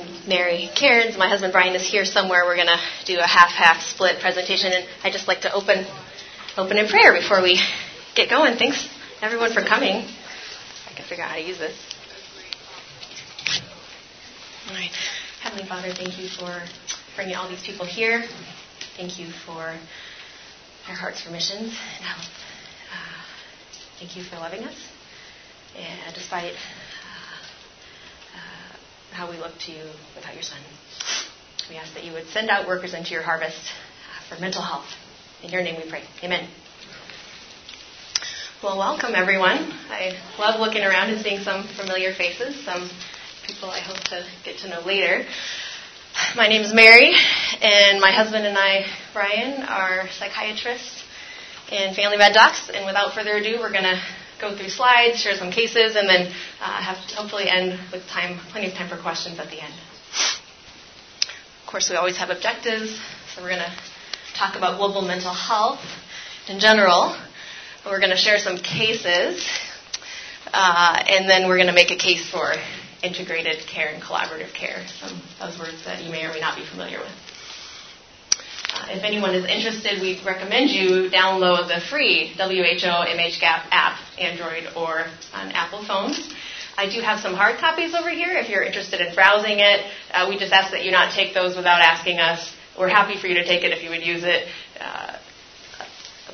I'm Mary Cairns. My husband Brian is here somewhere. We're going to do a half-half split presentation, and I'd just like to open in prayer before we get going. Thanks, everyone, for coming. I can figure out how to use this. All right. Heavenly Father, thank you for bringing all these people here. Thank you for our hearts for missions and help. Thank you for loving us, and despite how we look to you without your son. We ask that you would send out workers into your harvest for mental health. In your name we pray. Amen. Well, welcome, everyone. I love looking around and seeing some familiar faces, some people I hope to get to know later. My name is Mary, and my husband and I, Brian, are psychiatrists and family med docs. And without further ado, we're going to go through slides, share some cases, and then hopefully end with plenty of time for questions at the end. Of course, we always have objectives, so we're going to talk about global mental health in general. We're going to share some cases, and then we're going to make a case for integrated care and collaborative care, those words that you may or may not be familiar with. If anyone is interested, we recommend you download the free WHO mhGAP app, Android or on Apple phones. I do have some hard copies over here if you're interested in browsing it. We just ask that you not take those without asking us. We're happy for you to take it if you would use it.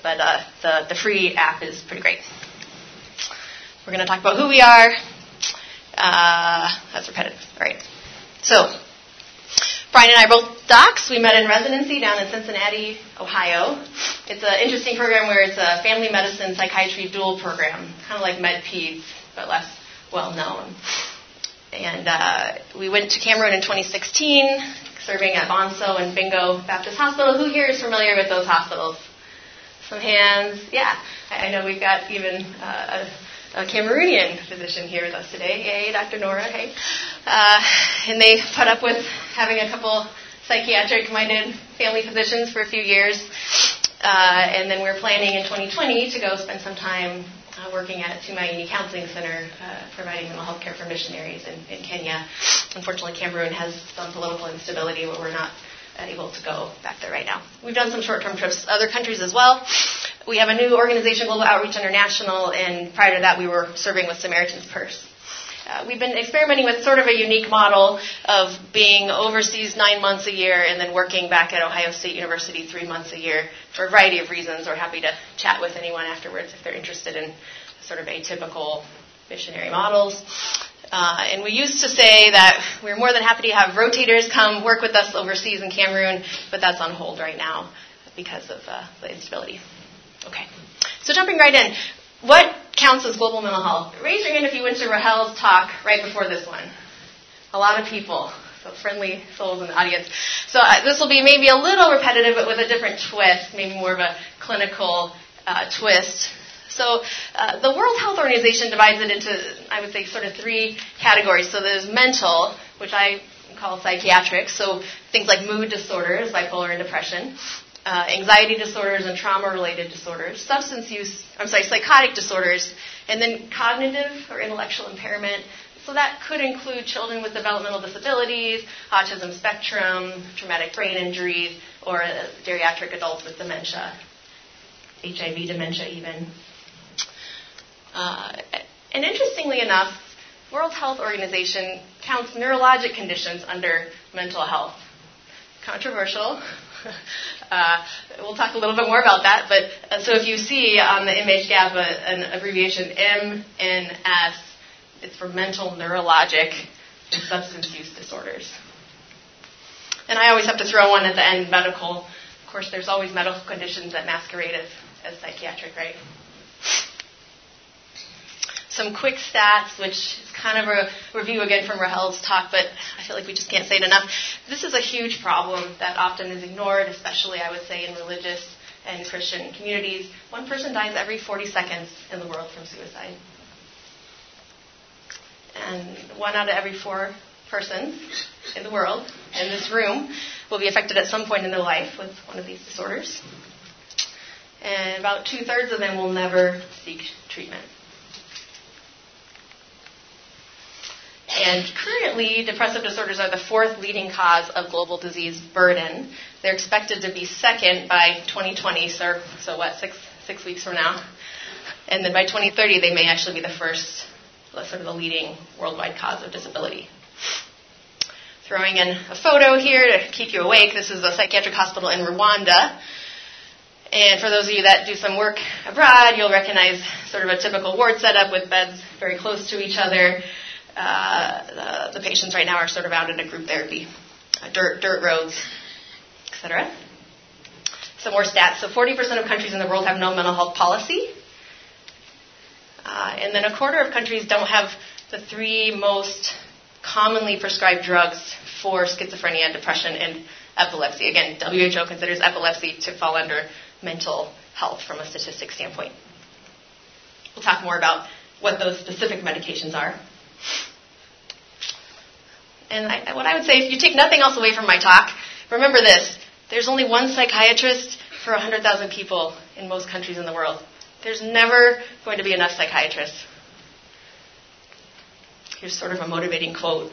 But the free app is pretty great. We're going to talk about who we are. That's repetitive. All right. So, Brian and I are both docs. We met in residency down in Cincinnati, Ohio. It's an interesting program where it's a family medicine psychiatry dual program, kind of like MedPeds, but less well-known. And we went to Cameroon in 2016, serving at Bonso and Bingo Baptist Hospital. Who here is familiar with those hospitals? Some hands. Yeah. I know we've got even a Cameroonian physician here with us today. Yay, Dr. Nora. Hey. And they put up with having a couple psychiatric-minded family physicians for a few years. And then we're planning in 2020 to go spend some time working at Tumaini Counseling Center, providing mental health care for missionaries in Kenya. Unfortunately, Cameroon has some political instability where we're not able to go back there right now. We've done some short-term trips to other countries as well. We have a new organization, Global Outreach International, and prior to that we were serving with Samaritan's Purse. We've been experimenting with sort of a unique model of being overseas 9 months a year and then working back at Ohio State University 3 months a year for a variety of reasons. We're happy to chat with anyone afterwards if they're interested in sort of atypical missionary models. And we used to say that we're more than happy to have rotators come work with us overseas in Cameroon, but that's on hold right now because of the instability. Okay, so jumping right in, what counts as global mental health? Raise your hand if you went to Rahel's talk right before this one. A lot of people, so friendly souls in the audience. So this will be maybe a little repetitive, but with a different twist, maybe more of a clinical twist. So the World Health Organization divides it into, I would say, sort of three categories. So there's mental, which I call psychiatric, so things like mood disorders, bipolar and depression, anxiety disorders and trauma-related disorders, psychotic disorders, and then cognitive or intellectual impairment. So that could include children with developmental disabilities, autism spectrum, traumatic brain injuries, or geriatric adults with dementia, HIV dementia even. And interestingly enough, World Health Organization counts neurologic conditions under mental health. Controversial. We'll talk a little bit more about that. But so if you see on the mhGAP an abbreviation MNS, it's for mental, neurologic, and substance use disorders. And I always have to throw one at the end, medical. Of course, there's always medical conditions that masquerade as psychiatric, right? Some quick stats, which is kind of a review again from Rahel's talk, but I feel like we just can't say it enough. This is a huge problem that often is ignored, especially, I would say, in religious and Christian communities. One person dies every 40 seconds in the world from suicide. And 1 out of every 4 persons in the world, in this room, will be affected at some point in their life with one of these disorders. And about 2/3 of them will never seek treatment. And currently, depressive disorders are the fourth leading cause of global disease burden. They're expected to be second by 2020, so what, six weeks from now? And then by 2030, they may actually be the first, sort of the leading worldwide cause of disability. Throwing in a photo here to keep you awake. This is a psychiatric hospital in Rwanda. And for those of you that do some work abroad, you'll recognize sort of a typical ward setup with beds very close to each other. The patients right now are sort of out in a group therapy, dirt roads, etc. Some more stats. So 40% of countries in the world have no mental health policy. And then a quarter of countries don't have the three most commonly prescribed drugs for schizophrenia, depression, and epilepsy. Again, WHO considers epilepsy to fall under mental health from a statistic standpoint. We'll talk more about what those specific medications are. And what I would say, if you take nothing else away from my talk, remember this. There's only one psychiatrist for 100,000 people in most countries in the world. There's never going to be enough psychiatrists. Here's sort of a motivating quote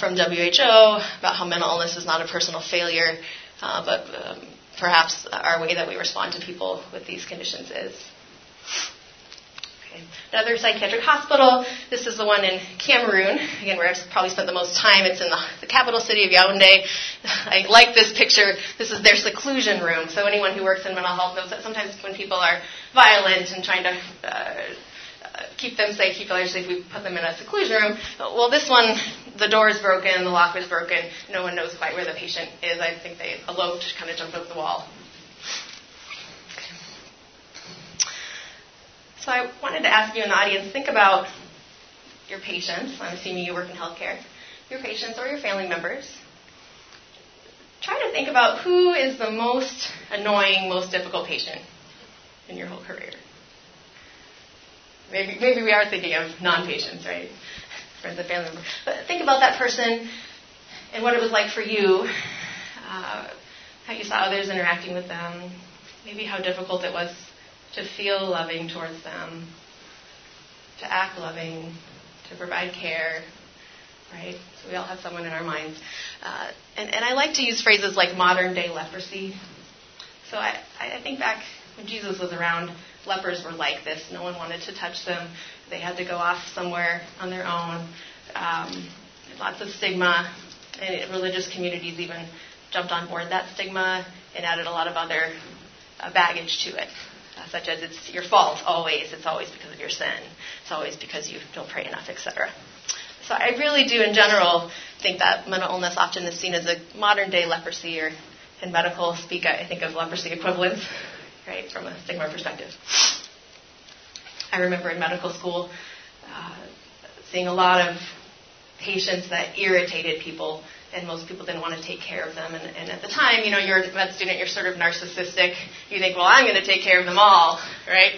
from WHO about how mental illness is not a personal failure, but perhaps our way that we respond to people with these conditions is. Another psychiatric hospital. This is the one in Cameroon, again, where I've probably spent the most time. It's in the capital city of Yaoundé. I like this picture. This is their seclusion room. So anyone who works in mental health knows that sometimes when people are violent and trying to keep them safe, keep others safe, we put them in a seclusion room. Well, this one, the door is broken, the lock was broken. No one knows quite where the patient is. I think they eloped, kind of jumped over the wall. So I wanted to ask you in the audience, think about your patients. I'm assuming you work in healthcare. Your patients or your family members. Try to think about who is the most annoying, most difficult patient in your whole career. Maybe we are thinking of non-patients, right? Friends and family members. But think about that person and what it was like for you, how you saw others interacting with them, maybe how difficult it was to feel loving towards them, to act loving, to provide care, right? So we all have someone in our minds. And I like to use phrases like modern-day leprosy. So I think back when Jesus was around, lepers were like this. No one wanted to touch them. They had to go off somewhere on their own. Lots of stigma, and religious communities even jumped on board that stigma and added a lot of other baggage to it. Such as it's your fault always, it's always because of your sin, it's always because you don't pray enough, etc. So I really do, in general, think that mental illness often is seen as a modern-day leprosy, or in medical speak, I think of leprosy equivalents, right, from a stigma perspective. I remember in medical school seeing a lot of patients that irritated people, and most people didn't want to take care of them. And at the time, you know, you're a med student, you're sort of narcissistic. You think, well, I'm going to take care of them all, right?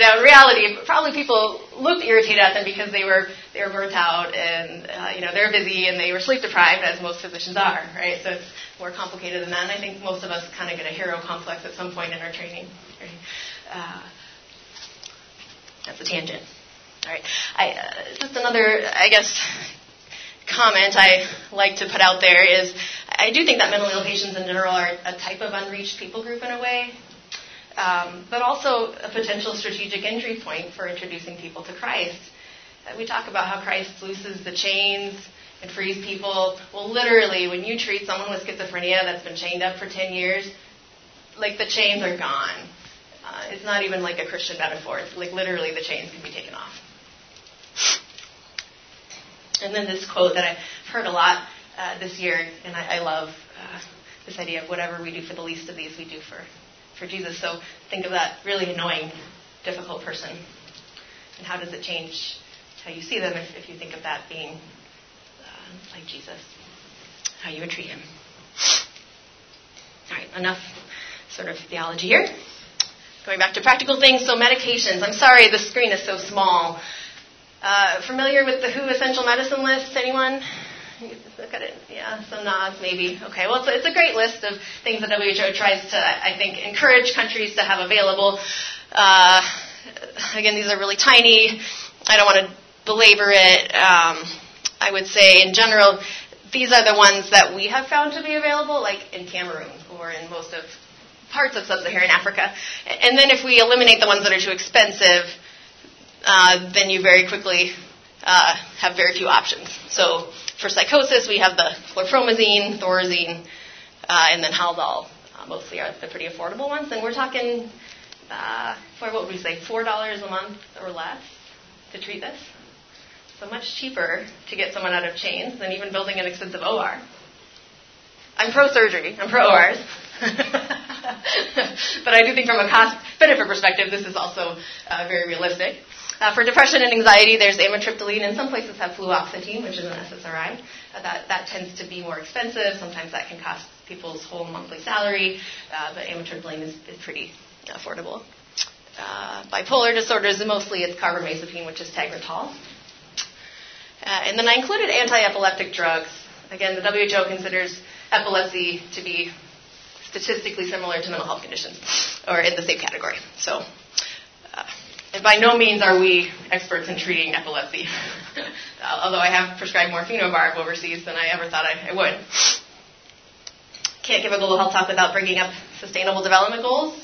Now, in reality, probably people looked irritated at them because they were burnt out and, you know, they're busy and they were sleep-deprived, as most physicians are, right? So it's more complicated than that. And I think most of us kind of get a hero complex at some point in our training. Right? That's a tangent. All right. Just another, I guess, comment I like to put out there is I do think that mental ill patients in general are a type of unreached people group in a way, but also a potential strategic entry point for introducing people to Christ. We talk about how Christ looses the chains and frees people. Well, literally, when you treat someone with schizophrenia that's been chained up for 10 years, like the chains are gone. It's not even like a Christian metaphor. It's like literally the chains can be taken off. And then this quote that I've heard a lot this year, and I love this idea of whatever we do for the least of these, we do for Jesus. So think of that really annoying, difficult person. And how does it change how you see them if you think of that being like Jesus, how you would treat him. All right, enough sort of theology here. Going back to practical things, so medications. I'm sorry the screen is so small. Familiar with the WHO Essential Medicine list, anyone? Look at it. Yeah, some nods maybe. Okay, well, it's a great list of things that WHO tries to, I think, encourage countries to have available. Again, these are really tiny. I don't want to belabor it. I would say, in general, these are the ones that we have found to be available, like in Cameroon or in most of parts of sub-Saharan Africa. And then if we eliminate the ones that are too expensive, then you very quickly have very few options. So for psychosis, we have the chlorpromazine, Thorazine, and then Haldol. Mostly are the pretty affordable ones. And we're talking, for what would we say, $4 a month or less to treat this. So much cheaper to get someone out of chains than even building an expensive OR. I'm pro-surgery. I'm pro-ORs. But I do think from a cost-benefit perspective, this is also very realistic. For depression and anxiety, there's amitriptyline, and some places have fluoxetine, which is an SSRI. That tends to be more expensive. Sometimes that can cost people's whole monthly salary, but amitriptyline is pretty affordable. Bipolar disorders, mostly it's carbamazepine, which is Tegretol. And then I included anti-epileptic drugs. Again, the WHO considers epilepsy to be statistically similar to mental health conditions, or in the same category. So by no means are we experts in treating epilepsy, although I have prescribed morphinobarb overseas than I ever thought I would. Can't give a global health talk without bringing up sustainable development goals.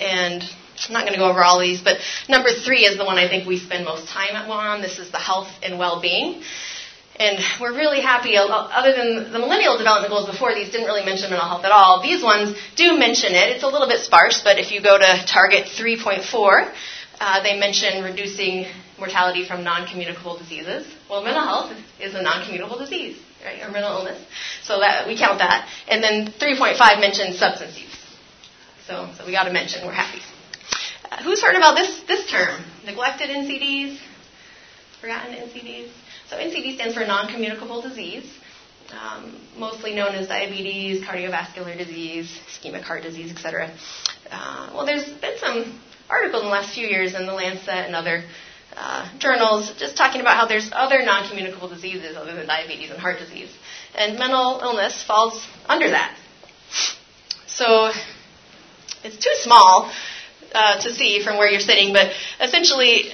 And I'm not going to go over all these, but number 3 is the one I think we spend most time on. This is the health and well-being. And we're really happy, other than the millennial development goals before, these didn't really mention mental health at all. These ones do mention it. It's a little bit sparse, but if you go to target 3.4, they mention reducing mortality from non-communicable diseases. Well, mental health is a non-communicable disease, right, or mental illness. So that, we count that. And then 3.5 mentions substance use. So we got to mention we're happy. Who's heard about this term? Neglected NCDs? Forgotten NCDs? So NCD stands for non-communicable disease, mostly known as diabetes, cardiovascular disease, ischemic heart disease, etc. Well, there's been some articles in the last few years in the Lancet and other journals just talking about how there's other non-communicable diseases other than diabetes and heart disease. And mental illness falls under that. So it's too small to see from where you're sitting, but essentially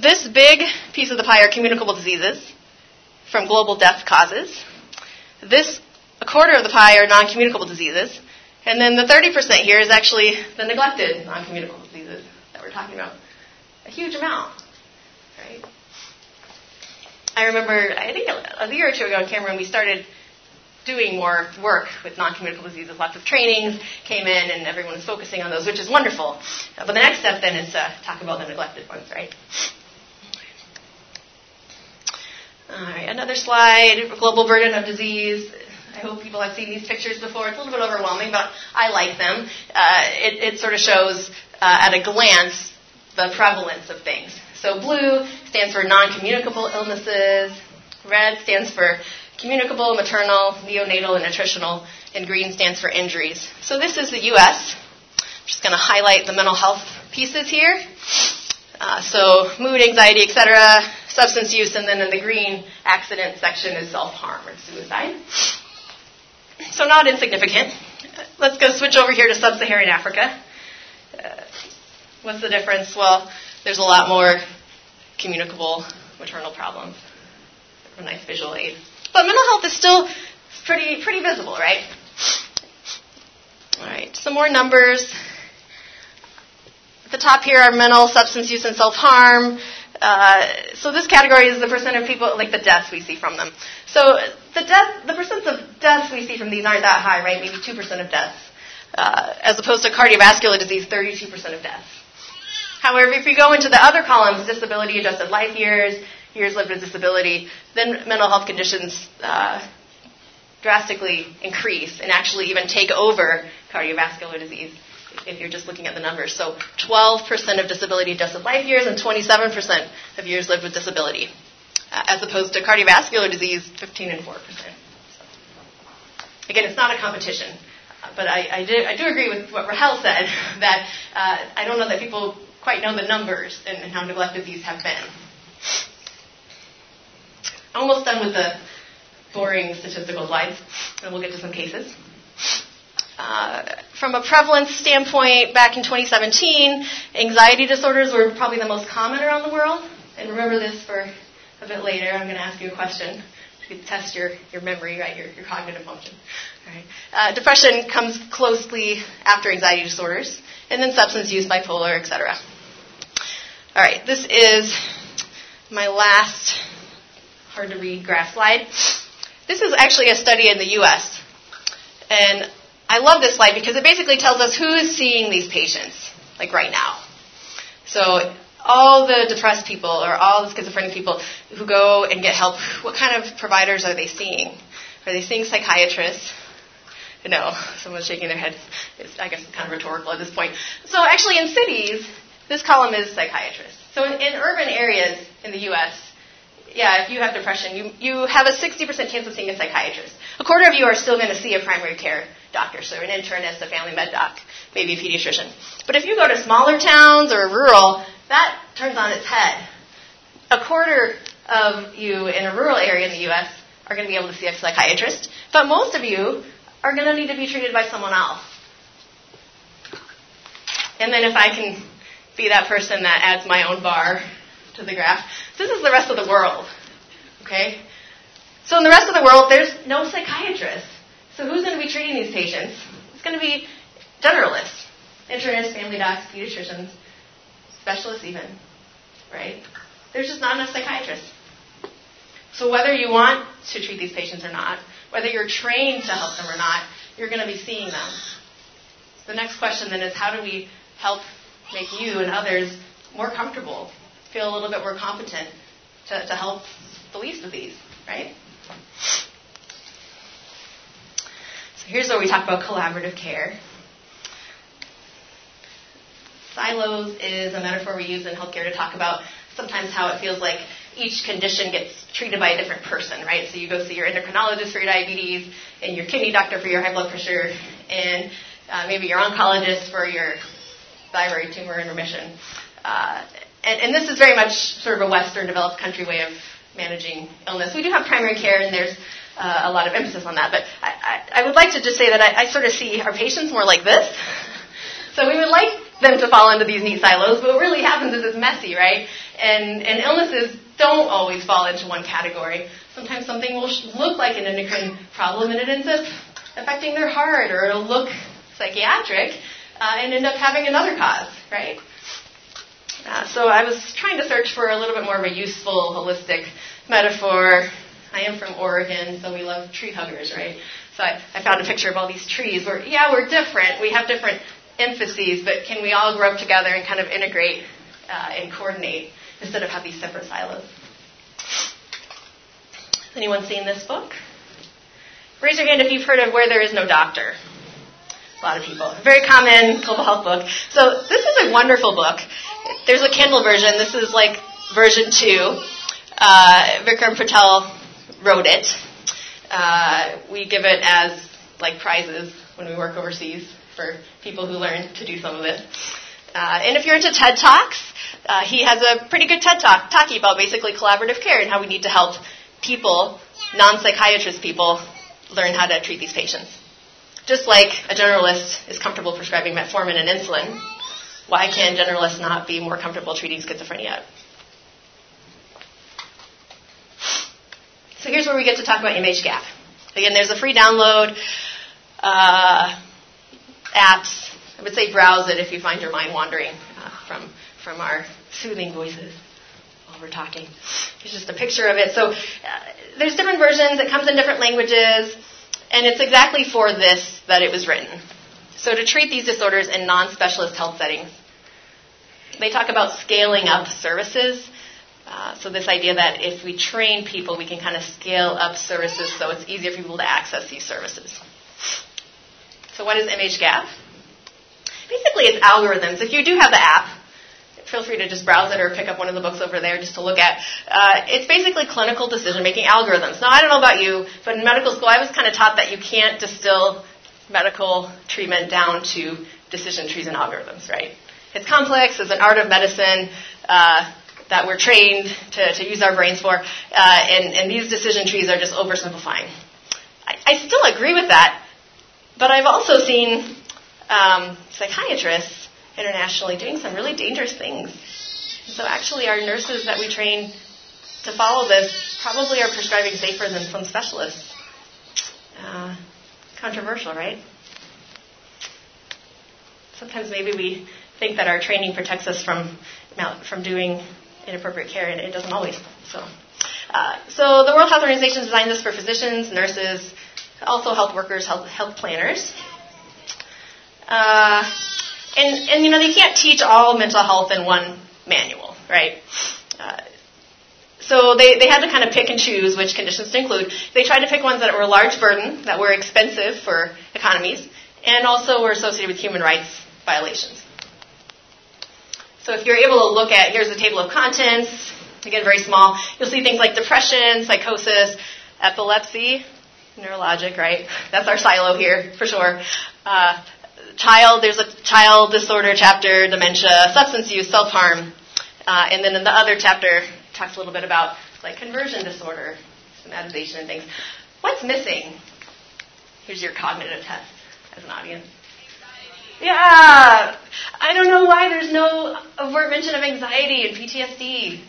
this big piece of the pie are communicable diseases from global death causes. This, a quarter of the pie, are non-communicable diseases. And then the 30% here is actually the neglected non-communicable diseases that we're talking about. A huge amount, right? I remember, I think a year or two ago in Cameroon, we started doing more work with non-communicable diseases. Lots of trainings came in, and everyone is focusing on those, which is wonderful. But the next step then is to talk about the neglected ones, right? All right, another slide, global burden of disease. I hope people have seen these pictures before. It's a little bit overwhelming, but I like them. It sort of shows at a glance the prevalence of things. So blue stands for non-communicable illnesses. Red stands for communicable, maternal, neonatal, and nutritional, and green stands for injuries. So this is the U.S. I'm just going to highlight the mental health pieces here. So mood, anxiety, etc., substance use, and then in the green accident section is self-harm or suicide. So not insignificant. Let's go switch over here to sub-Saharan Africa. What's the difference? Well, there's a lot more communicable maternal problems. A nice visual aid. But mental health is still pretty visible, right? All right, some more numbers. At the top here are mental, substance use, and self-harm. So this category is the percent of people, like the deaths we see from them. So the percents of deaths we see from these aren't that high, right? Maybe 2% of deaths. As opposed to cardiovascular disease, 32% of deaths. However, if you go into the other columns, disability-adjusted life years lived with disability, then mental health conditions drastically increase and actually even take over cardiovascular disease if you're just looking at the numbers. So 12% of disability-adjusted life years and 27% of years lived with disability, as opposed to cardiovascular disease, 15 and 4%. So, again, it's not a competition, but I do agree with what Rahel said, that I don't know that people quite know the numbers and how neglected these have been. Almost done with the boring statistical slides, and we'll get to some cases. From a prevalence standpoint, back in 2017, anxiety disorders were probably the most common around the world. And remember this for a bit later. I'm going to ask you a question to test your memory, right? Your cognitive function. All right. Depression comes closely after anxiety disorders, and then substance use, bipolar, etc. All right. This is my last hard-to-read graph slide. This is actually a study in the U.S. and I love this slide because it basically tells us who is seeing these patients, like right now. So all the depressed people or all the schizophrenic people who go and get help, what kind of providers are they seeing? Are they seeing psychiatrists? No, someone's shaking their head. I guess it's kind of rhetorical at this point. So actually in cities, this column is psychiatrists. So in urban areas in the U.S., yeah, if you have depression, you have a 60% chance of seeing a psychiatrist. A quarter of you are still going to see a primary care doctor, so an internist, a family med doc, maybe a pediatrician. But if you go to smaller towns or rural, that turns on its head. A quarter of you in a rural area in the U.S. are going to be able to see a psychiatrist, but most of you are going to need to be treated by someone else. And then if I can be that person that adds my own bar to the graph, this is the rest of the world, okay? So in the rest of the world, there's no psychiatrist. So who's going to be treating these patients? It's going to be generalists, internists, family docs, pediatricians, specialists even, right? There's just not enough psychiatrists. So whether you want to treat these patients or not, whether you're trained to help them or not, you're going to be seeing them. The next question then is, how do we help make you and others more comfortable, feel a little bit more competent to help the least of these, right? So here's where we talk about collaborative care. Silos is a metaphor we use in healthcare to talk about sometimes how it feels like each condition gets treated by a different person, right? So you go see your endocrinologist for your diabetes and your kidney doctor for your high blood pressure and maybe your oncologist for your thyroid tumor in remission. And this is very much sort of a Western developed country way of managing illness. We do have primary care, and there's a lot of emphasis on that. But I would like to just say that I sort of see our patients more like this. So we would like them to fall into these neat silos, but what really happens is it's messy, right? And illnesses don't always fall into one category. Sometimes something will look like an endocrine problem, and it ends up affecting their heart, or it'll look psychiatric and end up having another cause, right? So I was trying to search for a little bit more of a useful, holistic metaphor. I am from Oregon, so we love tree huggers, right? So I found a picture of all these trees. We're different. We have different emphases, but can we all grow up together and kind of integrate and coordinate instead of have these separate silos? Has anyone seen this book? Raise your hand if you've heard of Where There Is No Doctor. A lot of people. Very common global health book. So this is a wonderful book. There's a Kindle version. This is like version 2. Vikram Patel wrote it. We give it as like prizes when we work overseas for people who learn to do some of it. And if you're into TED Talks, he has a pretty good TED Talk talking about basically collaborative care and how we need to help people, non-psychiatrist people, learn how to treat these patients. Just like a generalist is comfortable prescribing metformin and insulin, why can generalists not be more comfortable treating schizophrenia? So here's where we get to talk about mhGAP. Again, there's a free download, apps. I would say browse it if you find your mind wandering from our soothing voices while we're talking. Here's just a picture of it. So there's different versions. It comes in different languages. And it's exactly for this that it was written. So to treat these disorders in non-specialist health settings. They talk about scaling up services. So this idea that if we train people, we can kind of scale up services so it's easier for people to access these services. So what is mhGAP? Basically, it's algorithms. If you do have the app, feel free to just browse it or pick up one of the books over there just to look at. It's basically clinical decision-making algorithms. Now, I don't know about you, but in medical school, I was kind of taught that you can't distill medical treatment down to decision trees and algorithms, right? It's complex. It's an art of medicine that we're trained to use our brains for, and these decision trees are just oversimplifying. I still agree with that, But I've also seen psychiatrists internationally doing some really dangerous things. So actually our nurses that we train to follow this probably are prescribing safer than some specialists. Controversial, right? Sometimes maybe we think that our training protects us from doing inappropriate care, and it doesn't always. So the World Health Organization designed this for physicians, nurses, also health workers, health planners. And you know, they can't teach all mental health in one manual, right? So they had to kind of pick and choose which conditions to include. They tried to pick ones that were a large burden, that were expensive for economies, and also were associated with human rights violations. So if you're able to look at, here's the table of contents, again, very small, you'll see things like depression, psychosis, epilepsy, neurologic, right? That's our silo here, for sure. There's a child disorder chapter, dementia, substance use, self-harm. And then in the other chapter, talks a little bit about like conversion disorder, somatization and things. What's missing? Here's your cognitive test as an audience. Anxiety. Yeah! I don't know why there's no overt mention of anxiety and PTSD.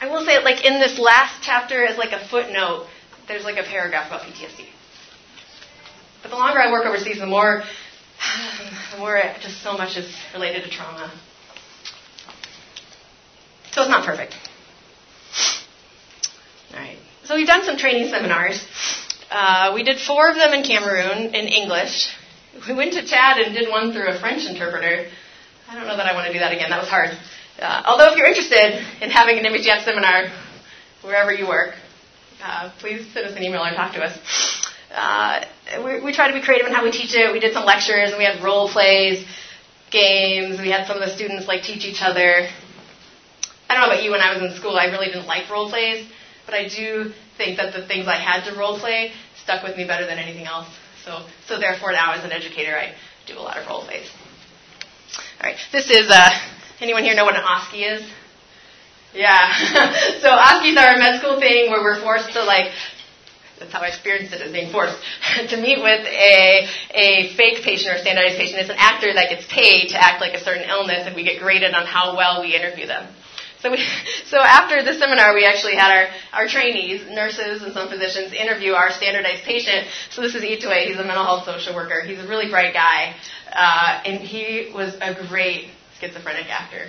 I will say, like, in this last chapter as like a footnote, there's like a paragraph about PTSD. But the longer I work overseas, the more just so much is related to trauma. So it's not perfect. All right. So we've done some training seminars. We did 4 of them in Cameroon in English. We went to Chad and did one through a French interpreter. I don't know that I want to do that again. That was hard. Although if you're interested in having an mhGAP seminar wherever you work, please send us an email or talk to us. We try to be creative in how we teach it. We did some lectures, and we had role plays, games. We had some of the students like teach each other. I don't know about you. When I was in school, I really didn't like role plays, but I do think that the things I had to role play stuck with me better than anything else. So therefore, now as an educator, I do a lot of role plays. All right. This is anyone here know what an OSCE is? Yeah. So OSCEs are a med school thing where we're forced to like. That's how I experienced it, as being forced to meet with a fake patient or standardized patient. It's an actor that gets paid to act like a certain illness, and we get graded on how well we interview them. So after the seminar, we actually had our trainees, nurses and some physicians, interview our standardized patient. So this is Itouye. He's a mental health social worker. He's a really bright guy, and he was a great schizophrenic actor.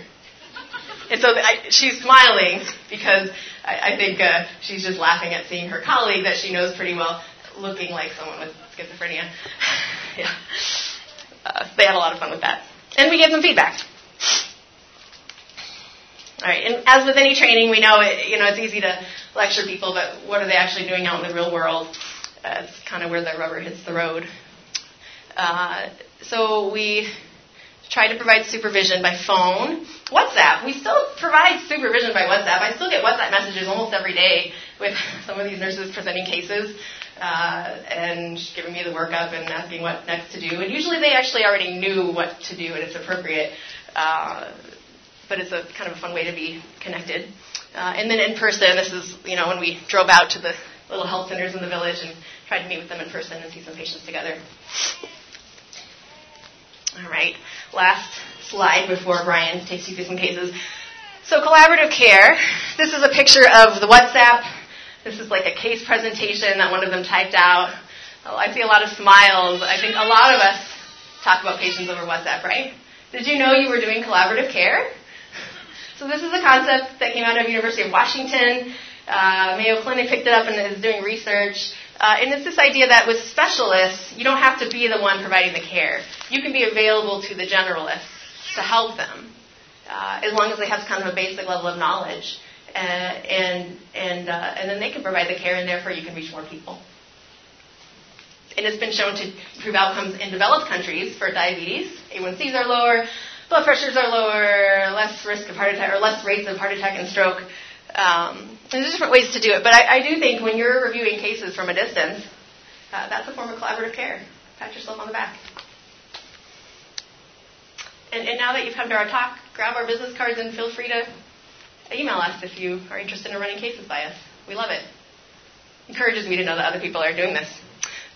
And so she's smiling because I think she's just laughing at seeing her colleague that she knows pretty well looking like someone with schizophrenia. Yeah. They had a lot of fun with that. And we gave them feedback. All right. And as with any training, we know it's easy to lecture people, but what are they actually doing out in the real world? That's kind of where the rubber hits the road. So we try to provide supervision by phone. WhatsApp. We still provide supervision by WhatsApp. I still get WhatsApp messages almost every day with some of these nurses presenting cases and giving me the workup and asking what next to do. And usually they actually already knew what to do and it's appropriate. But it's a kind of a fun way to be connected. And then in person, this is, when we drove out to the little health centers in the village and tried to meet with them in person and see some patients together. All right, last slide before Brian takes you through some cases. So collaborative care. This is a picture of the WhatsApp. This is like a case presentation that one of them typed out. Oh, I see a lot of smiles. I think a lot of us talk about patients over WhatsApp, right? Did you know you were doing collaborative care? So this is a concept that came out of University of Washington. Mayo Clinic picked it up and is doing research. And it's this idea that with specialists, you don't have to be the one providing the care. You can be available to the generalists to help them, as long as they have kind of a basic level of knowledge. And then they can provide the care, and therefore you can reach more people. And it's been shown to improve outcomes in developed countries for diabetes. A1Cs are lower, blood pressures are lower, less risk of heart attack, or less rates of heart attack and stroke. And there's different ways to do it, but I do think when you're reviewing cases from a distance, that's a form of collaborative care. Pat yourself on the back. And now that you've come to our talk, grab our business cards and feel free to email us if you are interested in running cases by us. We love it. It encourages me to know that other people are doing this.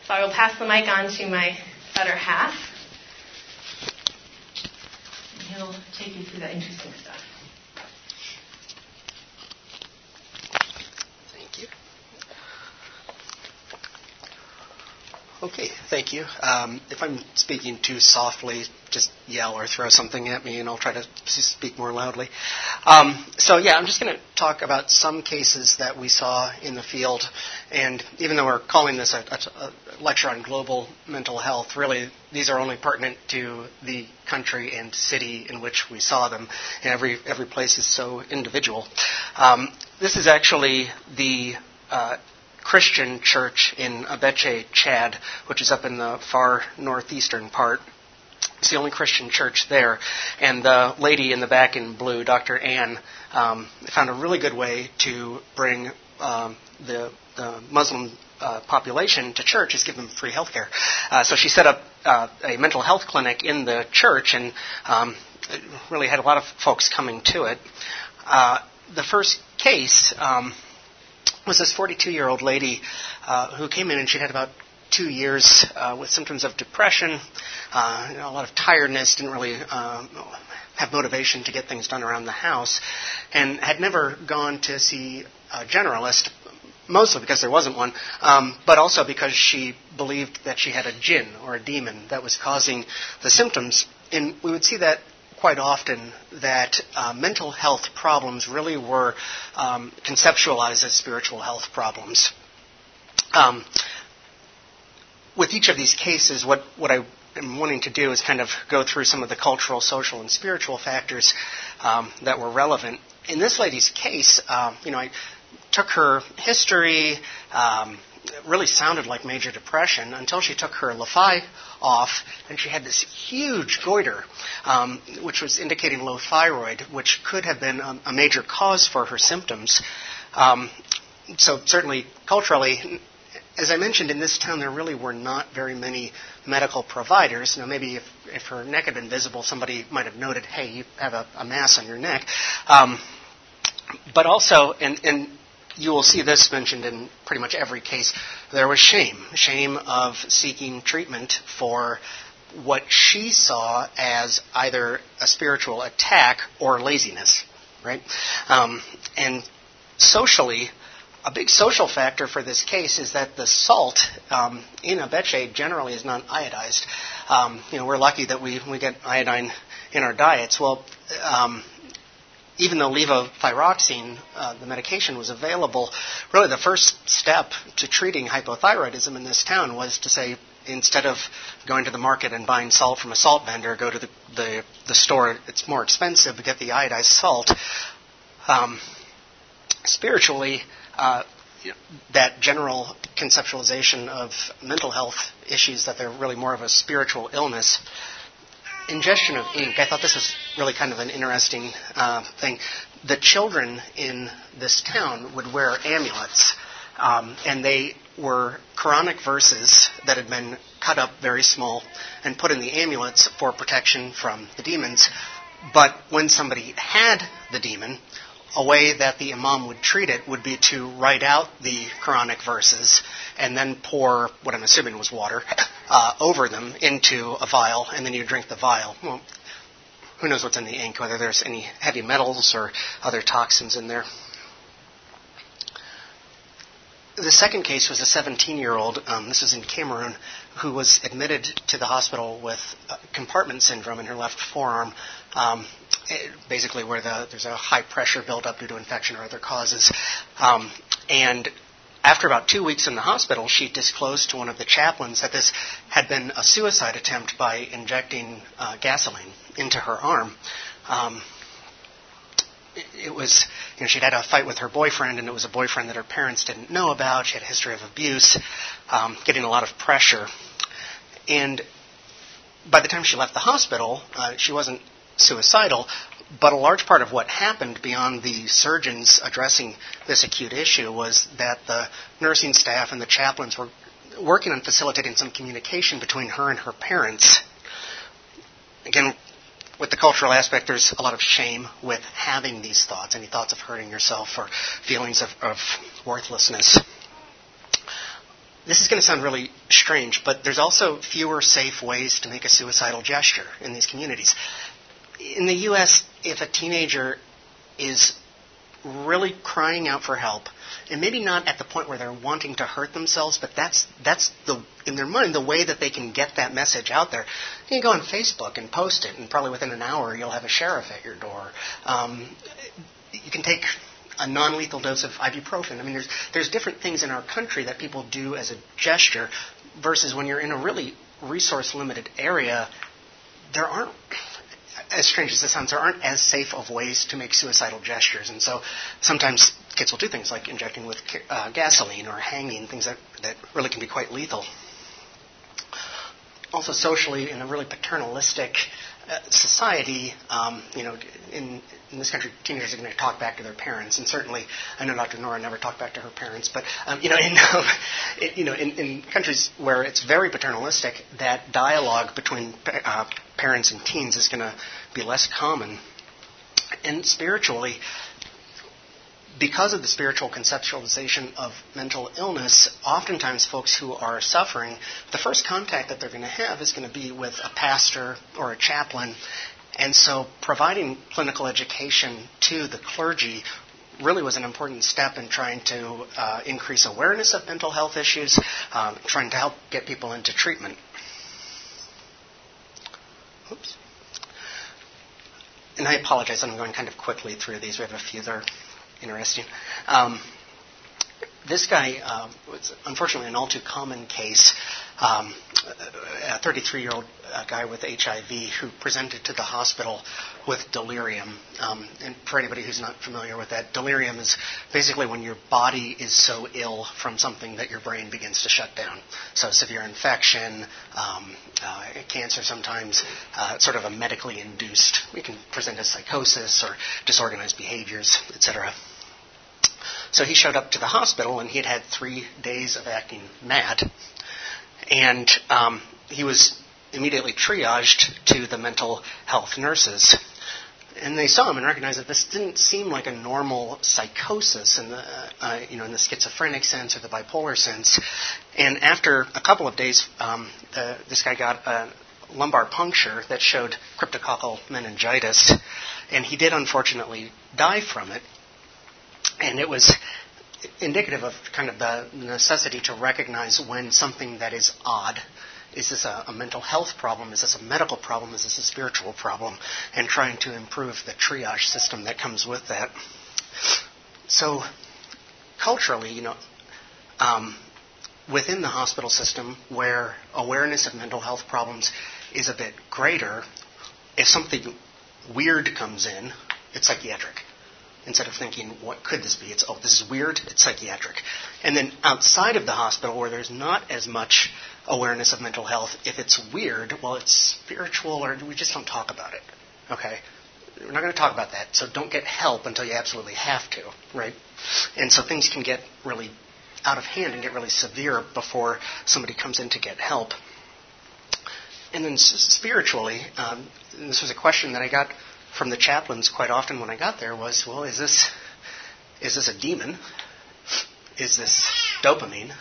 So I will pass the mic on to my other half. And he'll take you through that interesting stuff. Thank you. Okay, thank you. If I'm speaking too softly, just yell or throw something at me, and I'll try to speak more loudly. I'm just going to talk about some cases that we saw in the field. And even though we're calling this a lecture on global mental health, really these are only pertinent to the country and city in which we saw them. And every place is so individual. This is actually the Christian church in Abéché, Chad, which is up in the far northeastern part. It's the only Christian church there. And the lady in the back in blue, Dr. Anne, found a really good way to bring the Muslim population to church is give them free health care. So she set up a mental health clinic in the church, and really had a lot of folks coming to it. The first case was this 42-year-old lady who came in, and she had about 2 years with symptoms of depression, a lot of tiredness, didn't really have motivation to get things done around the house, and had never gone to see a generalist, mostly because there wasn't one, but also because she believed that she had a jinn or a demon that was causing the symptoms. And we would see that quite often, that mental health problems really were conceptualized as spiritual health problems. With each of these cases, what I am wanting to do is kind of go through some of the cultural, social, and spiritual factors that were relevant. In this lady's case, I took her history. It really sounded like major depression until she took her lofi off, and she had this huge goiter, which was indicating low thyroid, which could have been a major cause for her symptoms. So certainly culturally, as I mentioned, in this town there really were not very many medical providers. Now maybe if her neck had been visible, somebody might have noted, hey, you have a mass on your neck. But also, and you will see this mentioned in pretty much every case, there was shame of seeking treatment for what she saw as either a spiritual attack or laziness, right? And socially, a big social factor for this case is that the salt in Abéché generally is not iodized. We're lucky that we get iodine in our diets. Well, even though levothyroxine, the medication, was available, really the first step to treating hypothyroidism in this town was to say, instead of going to the market and buying salt from a salt vendor, go to the store. It's more expensive, but get the iodized salt. Spiritually, that general conceptualization of mental health issues, that they're really more of a spiritual illness. Ingestion of ink. I thought this was really kind of an interesting thing. The children in this town would wear amulets, and they were Quranic verses that had been cut up very small and put in the amulets for protection from the demons. But when somebody had the demon, a way that the imam would treat it would be to write out the Quranic verses and then pour what I'm assuming was water over them into a vial, and then you drink the vial. Well, who knows what's in the ink, whether there's any heavy metals or other toxins in there. The second case was a 17-year-old, this is in Cameroon, who was admitted to the hospital with compartment syndrome in her left forearm, basically where there's a high pressure buildup due to infection or other causes. And after about 2 weeks in the hospital, she disclosed to one of the chaplains that this had been a suicide attempt by injecting gasoline into her arm. It was, she'd had a fight with her boyfriend, and it was a boyfriend that her parents didn't know about. She had a history of abuse, getting a lot of pressure. And by the time she left the hospital, she wasn't suicidal, but a large part of what happened beyond the surgeons addressing this acute issue was that the nursing staff and the chaplains were working on facilitating some communication between her and her parents. Again, with the cultural aspect, there's a lot of shame with having these thoughts, any thoughts of hurting yourself or feelings of worthlessness. This is going to sound really strange, but there's also fewer safe ways to make a suicidal gesture in these communities. In the U.S., if a teenager is really crying out for help, and maybe not at the point where they're wanting to hurt themselves, but that's in their mind the way that they can get that message out there. You can go on Facebook and post it, and probably within an hour you'll have a sheriff at your door. You can take a non-lethal dose of ibuprofen. I mean, there's different things in our country that people do as a gesture versus when you're in a really resource-limited area, there aren't, as strange as this sounds, there aren't as safe of ways to make suicidal gestures. And so sometimes kids will do things like injecting with gasoline or hanging, things that really can be quite lethal. Also socially, in a really paternalistic society, in this country, teenagers are going to talk back to their parents, and certainly, I know Dr. Nora never talked back to her parents, but in countries where it's very paternalistic, that dialogue between parents and teens is going to be less common. And spiritually, because of the spiritual conceptualization of mental illness, oftentimes folks who are suffering, the first contact that they're going to have is going to be with a pastor or a chaplain. And so providing clinical education to the clergy really was an important step in trying to increase awareness of mental health issues, trying to help get people into treatment. Oops. And I apologize, I'm going kind of quickly through these. We have a few there. Interesting. This guy was unfortunately an all too common case, a 33-year-old guy with HIV who presented to the hospital with delirium. And for anybody who's not familiar with that, delirium is basically when your body is so ill from something that your brain begins to shut down. So severe infection, cancer sometimes, sort of a medically induced. We can present as psychosis or disorganized behaviors, etc. So he showed up to the hospital, and he had 3 days of acting mad. And he was immediately triaged to the mental health nurses. And they saw him and recognized that this didn't seem like a normal psychosis in the, in the schizophrenic sense or the bipolar sense. And after a couple of days, this guy got a lumbar puncture that showed cryptococcal meningitis. And he did, unfortunately, die from it. And it was indicative of kind of the necessity to recognize when something that is odd. Is this a mental health problem? Is this a medical problem? Is this a spiritual problem? And trying to improve the triage system that comes with that. So culturally, within the hospital system where awareness of mental health problems is a bit greater, if something weird comes in, it's psychiatric. Instead of thinking, what could this be? It's, oh, this is weird, it's psychiatric. And then outside of the hospital, where there's not as much awareness of mental health, if it's weird, well, it's spiritual, or we just don't talk about it, okay? We're not going to talk about that, so don't get help until you absolutely have to, right? And so things can get really out of hand and get really severe before somebody comes in to get help. And then spiritually, this was a question that I got from the chaplains quite often when I got there was, well, is this a demon? Is this dopamine?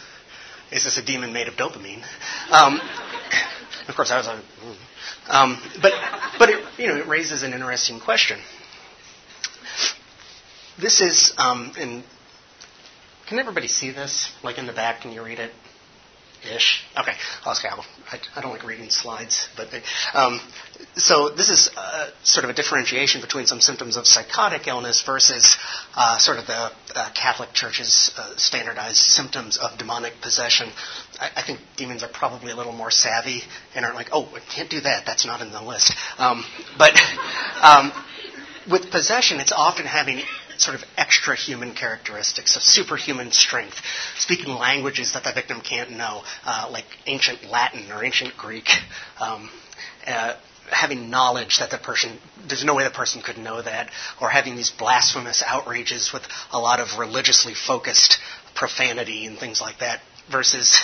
Is this a demon made of dopamine? Of course, I was like, but it raises an interesting question. This is, and can everybody see this? Like in the back, can you read it? Ish. Okay. I don't like reading slides, but so this is sort of a differentiation between some symptoms of psychotic illness versus sort of the Catholic Church's standardized symptoms of demonic possession. I think demons are probably a little more savvy and aren't like, oh, I can't do that. That's not in the list. With possession, it's often having sort of extra human characteristics of superhuman strength, speaking languages that the victim can't know, like ancient Latin or ancient Greek, having knowledge that there's no way the person could know that, or having these blasphemous outrages with a lot of religiously focused profanity and things like that, versus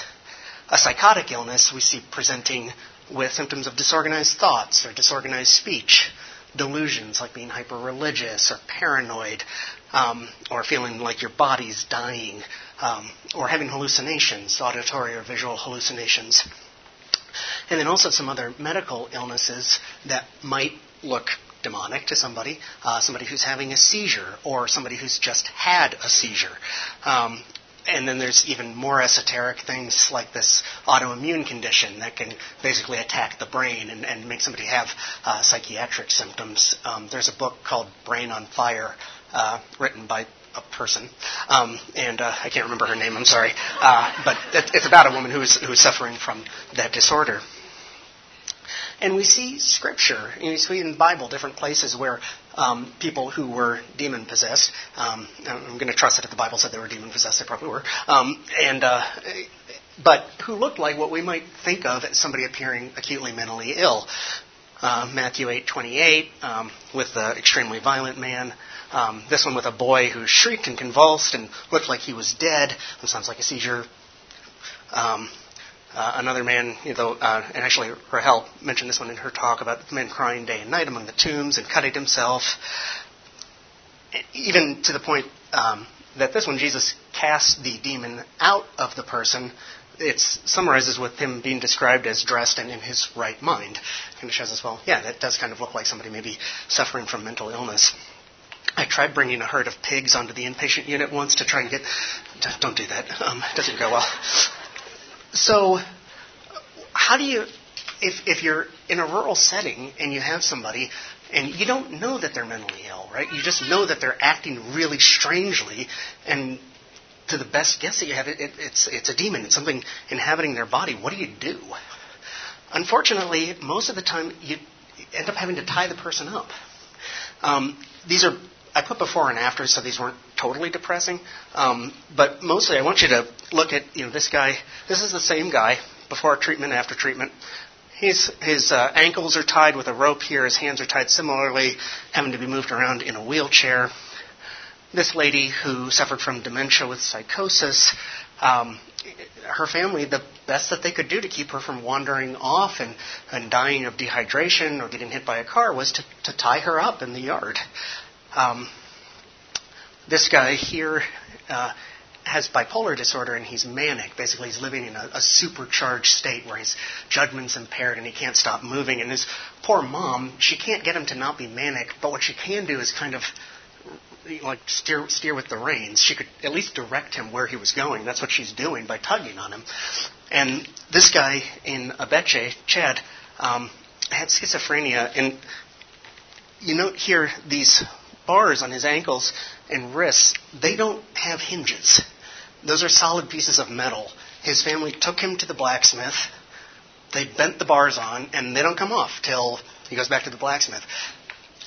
a psychotic illness we see presenting with symptoms of disorganized thoughts or disorganized speech, delusions like being hyper-religious or paranoid, or feeling like your body's dying, or having hallucinations, auditory or visual hallucinations. And then also some other medical illnesses that might look demonic to somebody, somebody who's having a seizure or somebody who's just had a seizure. And then there's even more esoteric things like this autoimmune condition that can basically attack the brain and make somebody have psychiatric symptoms. There's a book called Brain on Fire, written by a person, and I can't remember her name, I'm sorry, but it's about a woman who's suffering from that disorder. And we see scripture, we see in the Bible different places where people who were demon-possessed, I'm going to trust that if the Bible said they were demon-possessed, they probably were, but who looked like what we might think of as somebody appearing acutely mentally ill. Matthew 8:28, with the extremely violent man. This one with a boy who shrieked and convulsed and looked like he was dead. That sounds like a seizure. Another man, and actually Rahel mentioned this one in her talk about the man crying day and night among the tombs and cutting himself. Even to the point that this one, Jesus cast the demon out of the person. It summarizes with him being described as dressed and in his right mind. And it shows us, well, yeah, that does kind of look like somebody maybe suffering from mental illness. I tried bringing a herd of pigs onto the inpatient unit once to try and get... Don't do that. It doesn't go well. So how do you... If you're in a rural setting and you have somebody and you don't know that they're mentally ill, right? You just know that they're acting really strangely, and to the best guess that you have, it's a demon. It's something inhabiting their body. What do you do? Unfortunately, most of the time, you end up having to tie the person up. These are, I put before and after, so these weren't totally depressing. But mostly I want you to look at, this guy. This is the same guy before treatment, after treatment. His ankles are tied with a rope here. His hands are tied similarly, having to be moved around in a wheelchair. This lady who suffered from dementia with psychosis, her family, the best that they could do to keep her from wandering off and dying of dehydration or getting hit by a car was to tie her up in the yard. This guy here has bipolar disorder and he's manic. Basically, he's living in a supercharged state where his judgment's impaired and he can't stop moving. And his poor mom, she can't get him to not be manic, but what she can do is kind of... steer with the reins. She could at least direct him where he was going. That's what she's doing by tugging on him. And this guy in Abéché, Chad, had schizophrenia. And you note here these bars on his ankles and wrists, they don't have hinges. Those are solid pieces of metal. His family took him to the blacksmith. They bent the bars on, and they don't come off till he goes back to the blacksmith.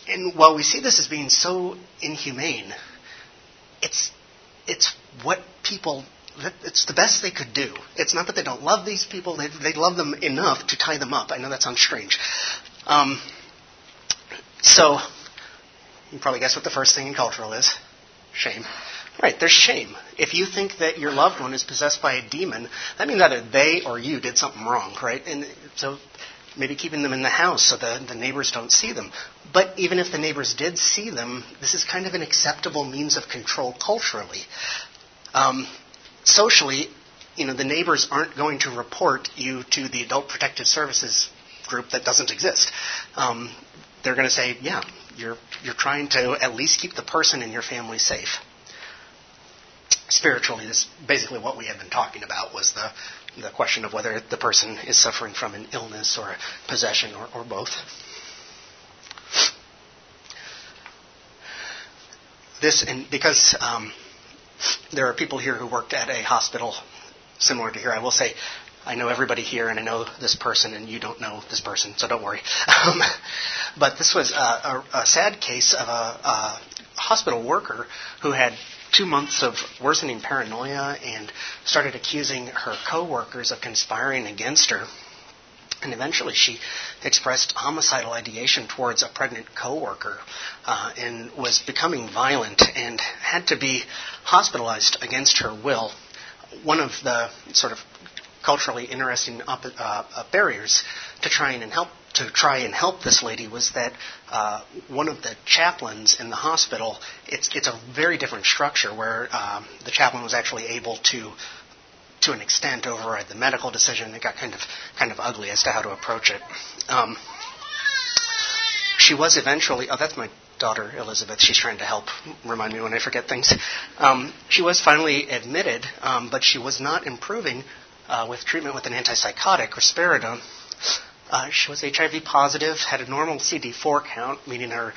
And while we see this as being so inhumane, it's what people, it's the best they could do. It's not that they don't love these people. They love them enough to tie them up. I know that sounds strange. So you can probably guess what the first thing in cultural is. Shame. Right, there's shame. If you think that your loved one is possessed by a demon, that means either they or you did something wrong, right? And so... maybe keeping them in the house so the neighbors don't see them. But even if the neighbors did see them, this is kind of an acceptable means of control culturally. Socially, the neighbors aren't going to report you to the Adult Protective Services group that doesn't exist. They're going to say, yeah, you're trying to at least keep the person and your family safe. Spiritually, this is basically what we had been talking about, was the question of whether the person is suffering from an illness or a possession or both. This, and because there are people here who worked at a hospital similar to here, I will say I know everybody here and I know this person and you don't know this person, so don't worry. But this was a sad case of a hospital worker who had 2 months of worsening paranoia and started accusing her co-workers of conspiring against her. And eventually she expressed homicidal ideation towards a pregnant co-worker and was becoming violent and had to be hospitalized against her will. One of the sort of culturally interesting barriers to trying and help to try and help this lady was that one of the chaplains in the hospital, it's a very different structure where the chaplain was actually able to an extent, override the medical decision. It got kind of ugly as to how to approach it. She was eventually... Oh, that's my daughter, Elizabeth. She's trying to help remind me when I forget things. She was finally admitted, but she was not improving with treatment with an antipsychotic, risperidone. She was HIV positive, had a normal CD4 count, meaning her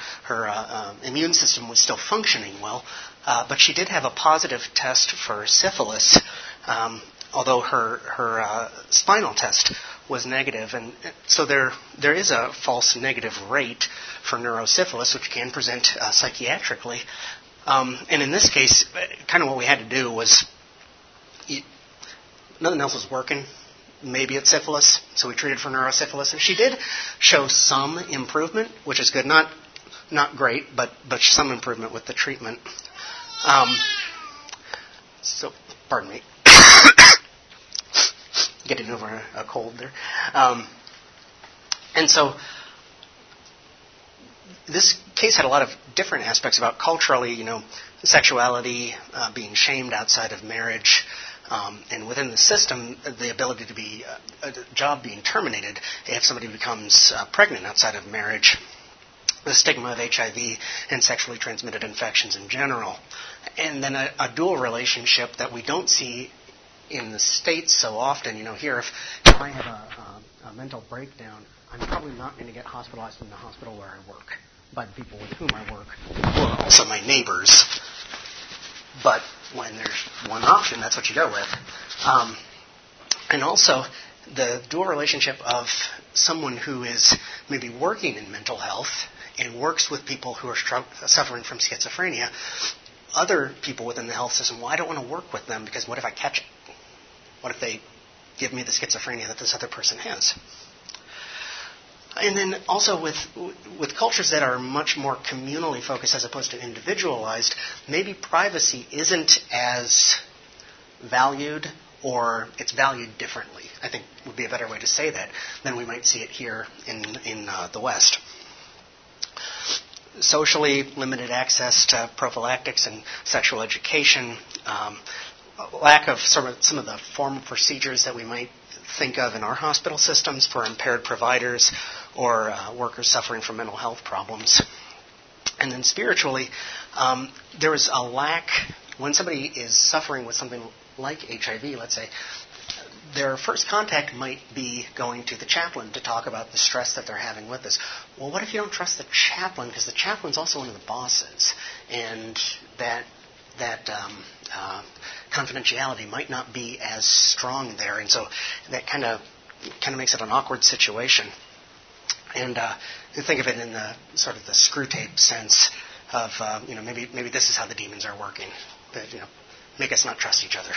immune system was still functioning well, but she did have a positive test for syphilis, although her spinal test was negative. And so there is a false negative rate for neurosyphilis, which can present psychiatrically. And in this case, kind of what we had to do was nothing else was working. Maybe it's syphilis, so we treated for neurosyphilis, and she did show some improvement, which is good. Not great, but some improvement with the treatment. So, pardon me. Getting over a cold there. And so this case had a lot of different aspects about culturally, sexuality, being shamed outside of marriage, and within the system, the ability to be a job being terminated if somebody becomes pregnant outside of marriage, the stigma of HIV and sexually transmitted infections in general, and then a dual relationship that we don't see in the States so often. Here, if I have a mental breakdown, I'm probably not going to get hospitalized in the hospital where I work by the people with whom I work, or also my neighbors. But when there's one option, that's what you go with. And also, the dual relationship of someone who is maybe working in mental health and works with people who are suffering from schizophrenia, other people within the health system, well, I don't want to work with them because what if I catch it? What if they give me the schizophrenia that this other person has? And then also with cultures that are much more communally focused as opposed to individualized, maybe privacy isn't as valued, or it's valued differently, I think would be a better way to say that, than we might see it here in the West. Socially, limited access to prophylactics and sexual education, lack of some of the formal procedures that we might think of in our hospital systems for impaired providers or workers suffering from mental health problems. And then spiritually, there is a lack. When somebody is suffering with something like HIV, let's say, their first contact might be going to the chaplain to talk about the stress that they're having with this. Well, what if you don't trust the chaplain? Because the chaplain's also one of the bosses, and that confidentiality might not be as strong there, and so that kind of makes it an awkward situation. And think of it in the sort of the screw tape sense of maybe this is how the demons are working, that make us not trust each other.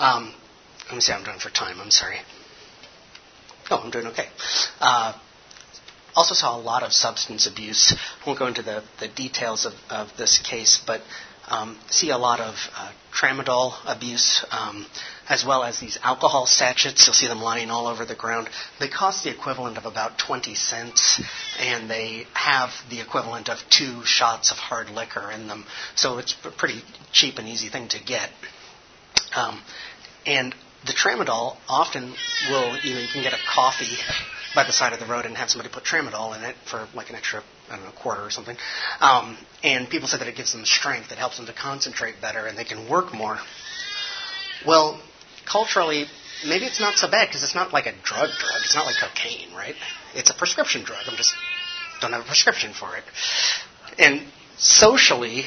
Let me see, I'm done for time. I'm sorry. Oh, I'm doing okay. Also saw a lot of substance abuse. I won't go into the details of this case, but see a lot of tramadol abuse, as well as these alcohol sachets. You'll see them lying all over the ground. They cost the equivalent of about 20 cents, and they have the equivalent of 2 shots of hard liquor in them. So it's a pretty cheap and easy thing to get. And the tramadol often will, you can get a coffee by the side of the road and have somebody put tramadol in it for like an extra, quarter or something. And people say that it gives them strength, it helps them to concentrate better, and they can work more. Well, culturally, maybe it's not so bad because it's not like a drug. It's not like cocaine, right? It's a prescription drug. I just don't have a prescription for it. And socially,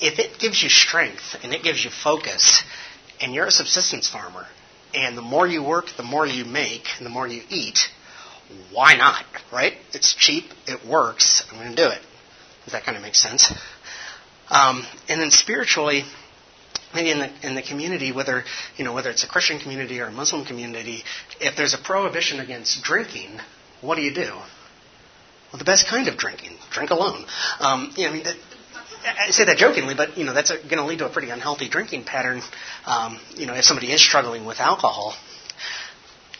if it gives you strength and it gives you focus, and you're a subsistence farmer, and the more you work, the more you make, and the more you eat, why not, right? It's cheap, it works, I'm going to do it. Does that kind of make sense? And then spiritually, maybe in the community, whether it's a Christian community or a Muslim community, if there's a prohibition against drinking, what do? Well, the best kind of drinking, drink alone. I say that jokingly, but that's going to lead to a pretty unhealthy drinking pattern. If somebody is struggling with alcohol,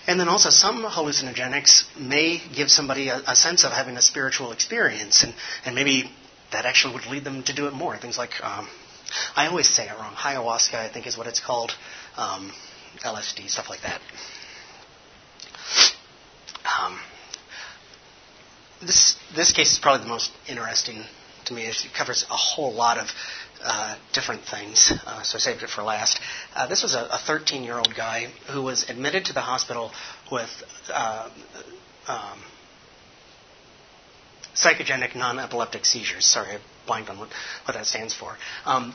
And then also some hallucinogenics may give somebody a sense of having a spiritual experience, and maybe that actually would lead them to do it more. Things like, I always say it wrong, ayahuasca I think is what it's called, LSD, stuff like that. This case is probably the most interesting to me. It covers a whole lot of different things, so I saved it for last. This was a 13-year-old guy who was admitted to the hospital with psychogenic non-epileptic seizures. Sorry, I blanked on what that stands for.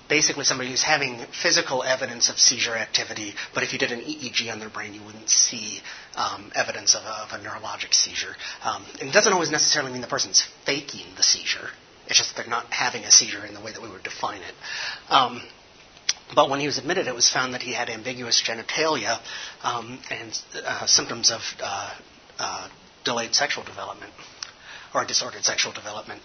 Basically, somebody who's having physical evidence of seizure activity, but if you did an EEG on their brain, you wouldn't see evidence of a neurologic seizure. And it doesn't always necessarily mean the person's faking the seizure. It's just they're not having a seizure in the way that we would define it. But when he was admitted, it was found that he had ambiguous genitalia and symptoms of delayed sexual development or disordered sexual development.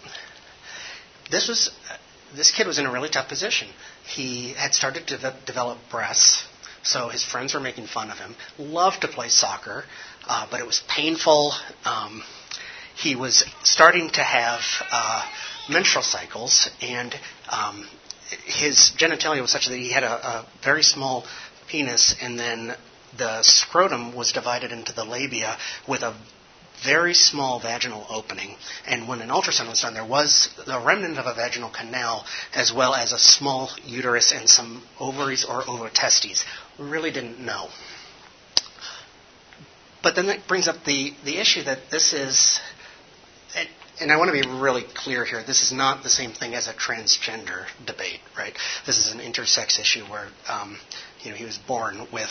This kid was in a really tough position. He had started to develop breasts, so his friends were making fun of him. Loved to play soccer, but it was painful. He was starting to have menstrual cycles, and his genitalia was such that he had a very small penis, and then the scrotum was divided into the labia with a very small vaginal opening. And when an ultrasound was done, there was the remnant of a vaginal canal, as well as a small uterus and some ovaries or ovotestes. We really didn't know. But then that brings up the issue that this is... And I want to be really clear here. This is not the same thing as a transgender debate, right? This is an intersex issue where, he was born with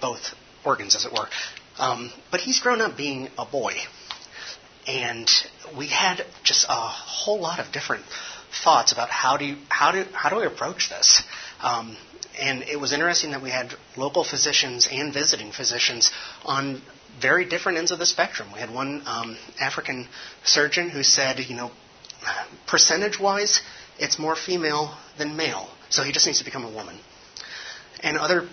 both organs, as it were. But he's grown up being a boy. And we had just a whole lot of different thoughts about how do we approach this? And it was interesting that we had local physicians and visiting physicians on very different ends of the spectrum. We had one African surgeon who said, percentage-wise, it's more female than male, so he just needs to become a woman. And other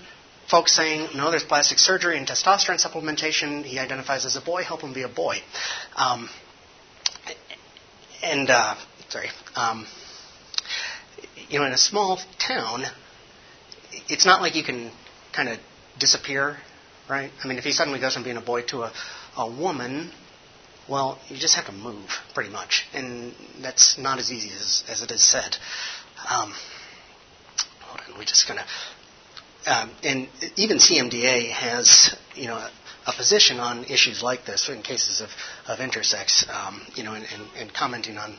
folks saying, no, there's plastic surgery and testosterone supplementation. He identifies as a boy. Help him be a boy. In a small town, it's not like you can kind of disappear, right? I mean, if he suddenly goes from being a boy to a woman, well, you just have to move, pretty much. And that's not as easy as it is said. Hold on, we're just going to... and even CMDA has, a position on issues like this in cases of intersex, and commenting on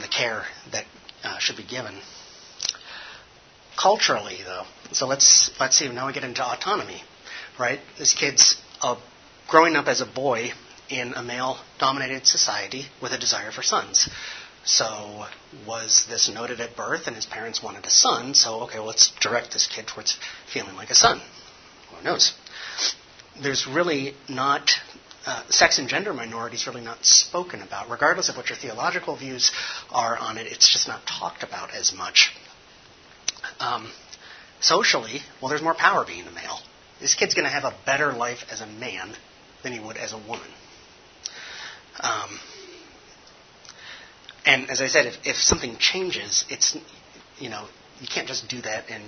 the care that should be given. Culturally, though, so let's see, now we get into autonomy. Right? This kid's growing up as a boy in a male-dominated society with a desire for sons. So was this noted at birth, and his parents wanted a son, so okay, let's direct this kid towards feeling like a son. Who knows? There's really not... sex and gender minority is really not spoken about. Regardless of what your theological views are on it, it's just not talked about as much. Socially, well, there's more power being a male. This kid's going to have a better life as a man than he would as a woman. And as I said, if something changes, it's, you can't just do that and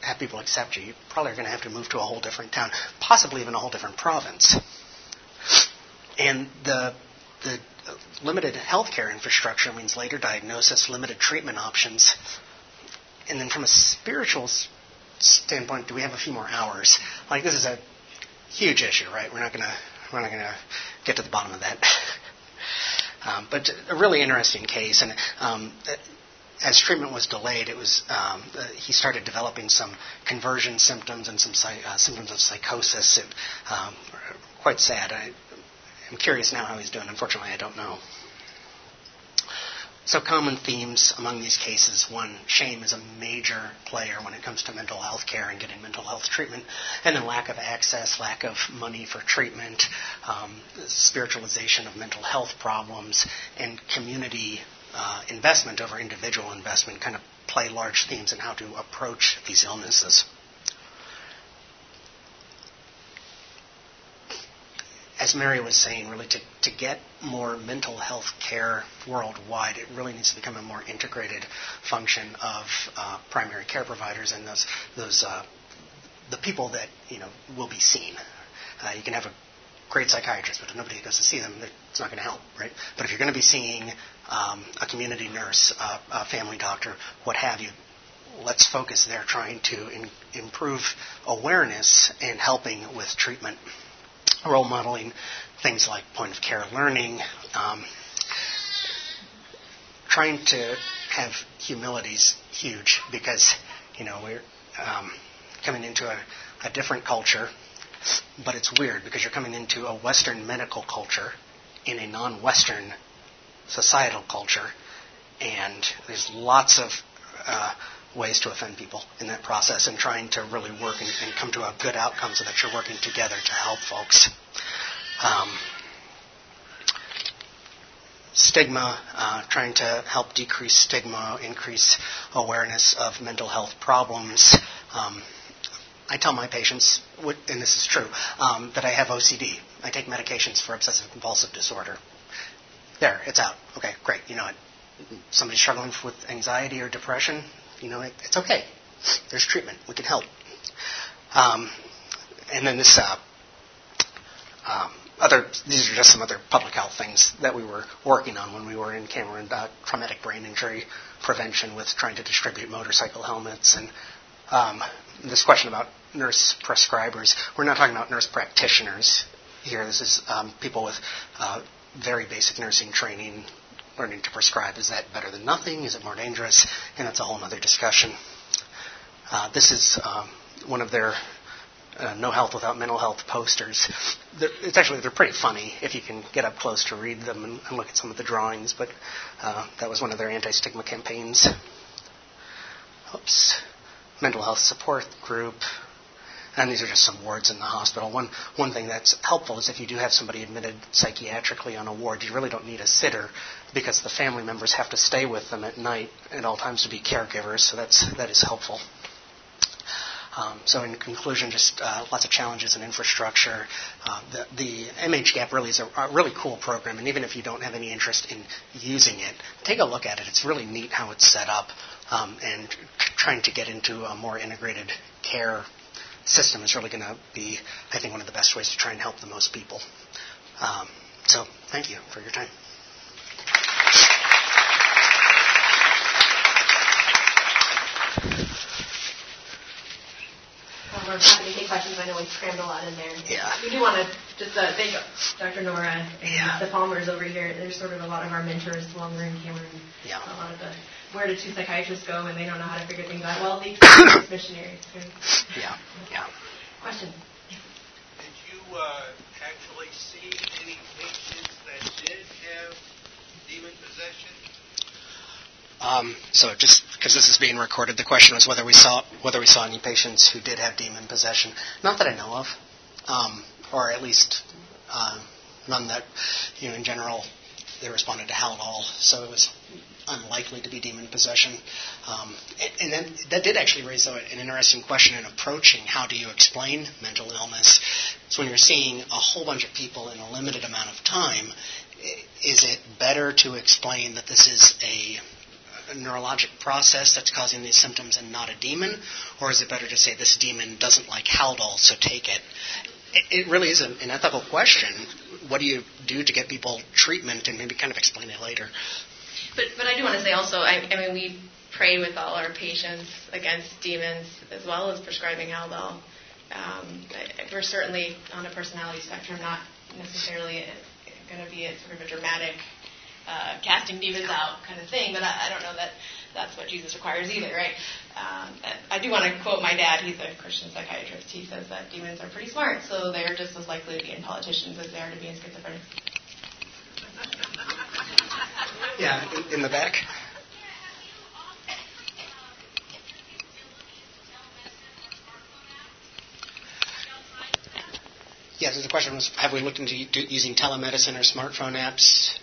have people accept you. You probably are going to have to move to a whole different town, possibly even a whole different province. And the limited healthcare infrastructure means later diagnosis, limited treatment options. And then from a spiritual standpoint, do we have a few more hours? Like, this is a huge issue, right? We're not gonna get to the bottom of that. But a really interesting case, and as treatment was delayed, it was he started developing some conversion symptoms and some symptoms of psychosis. And, quite sad. I'm curious now how he's doing. Unfortunately, I don't know. So common themes among these cases: one, shame is a major player when it comes to mental health care and getting mental health treatment, and then lack of access, lack of money for treatment, spiritualization of mental health problems, and community investment over individual investment kind of play large themes in how to approach these illnesses. as Mary was saying, really to get more mental health care worldwide, it really needs to become a more integrated function of primary care providers and the people that will be seen. You can have a great psychiatrist, but if nobody goes to see them, it's not going to help, right? But if you're going to be seeing a community nurse, a family doctor, what have you, let's focus there trying to improve awareness and helping with treatment. Role modeling, things like point of care learning, trying to have humility is huge because we're coming into a different culture, but it's weird because you're coming into a Western medical culture in a non-Western societal culture, and there's lots of ways to offend people in that process, and trying to really work and come to a good outcome so that you're working together to help folks. Stigma, trying to help decrease stigma, increase awareness of mental health problems. I tell my patients, and this is true, that I have OCD. I take medications for obsessive compulsive disorder. There, it's out. Okay, great. Somebody's struggling with anxiety or depression, it's okay. There's treatment. We can help. And then this these are just some other public health things that we were working on when we were in Cameroon. Traumatic brain injury prevention with trying to distribute motorcycle helmets, and this question about nurse prescribers. We're not talking about nurse practitioners here. This is people with very basic nursing training. Learning to prescribe, is that better than nothing? Is it more dangerous? And that's a whole other discussion. This is one of their No Health Without Mental Health posters. They're pretty funny if you can get up close to read them and look at some of the drawings, but that was one of their anti-stigma campaigns. Oops. Mental health support group. And these are just some wards in the hospital. One thing that's helpful is if you do have somebody admitted psychiatrically on a ward, you really don't need a sitter because the family members have to stay with them at night at all times to be caregivers, so that is helpful. So in conclusion, just lots of challenges in infrastructure. The mhGAP really is a really cool program, and even if you don't have any interest in using it, take a look at it. It's really neat how it's set up, and trying to get into a more integrated care system is really going to be, I think, one of the best ways to try and help the most people. So thank you for your time. Well, we're happy to take questions. I know we've crammed a lot in there. Yeah. We do want to just thank Dr. Nora and the Palmers over here. There's sort of a lot of our mentors while we're in Cameroon. Yeah. A lot of the where do two psychiatrists go when they don't know how to figure things out? Well, these missionaries. Yeah. Question. Did you actually see any patients that did have demon possession? So just because this is being recorded, the question was whether we saw any patients who did have demon possession. Not that I know of, or at least none that in general they responded to Hal at all. So it was unlikely to be demon possession. And then that did actually raise an interesting question in approaching how do you explain mental illness. So when you're seeing a whole bunch of people in a limited amount of time, is it better to explain that this is a neurologic process that's causing these symptoms and not a demon? Or is it better to say this demon doesn't like Haldol, so take it? It really is an ethical question. What do you do to get people treatment and maybe kind of explain it later? But I do want to say also, I mean, we pray with all our patients against demons as well as prescribing Haldol. We're certainly on a personality spectrum, not necessarily going to be a sort of a dramatic casting demons out kind of thing, but I don't know that that's what Jesus requires either, right? I do want to quote my dad. He's a Christian psychiatrist. He says that demons are pretty smart, so they're just as likely to be in politicians as they are to be in schizophrenics. Yeah, in the back. Yeah, so the question was, have we looked into using telemedicine or smartphone apps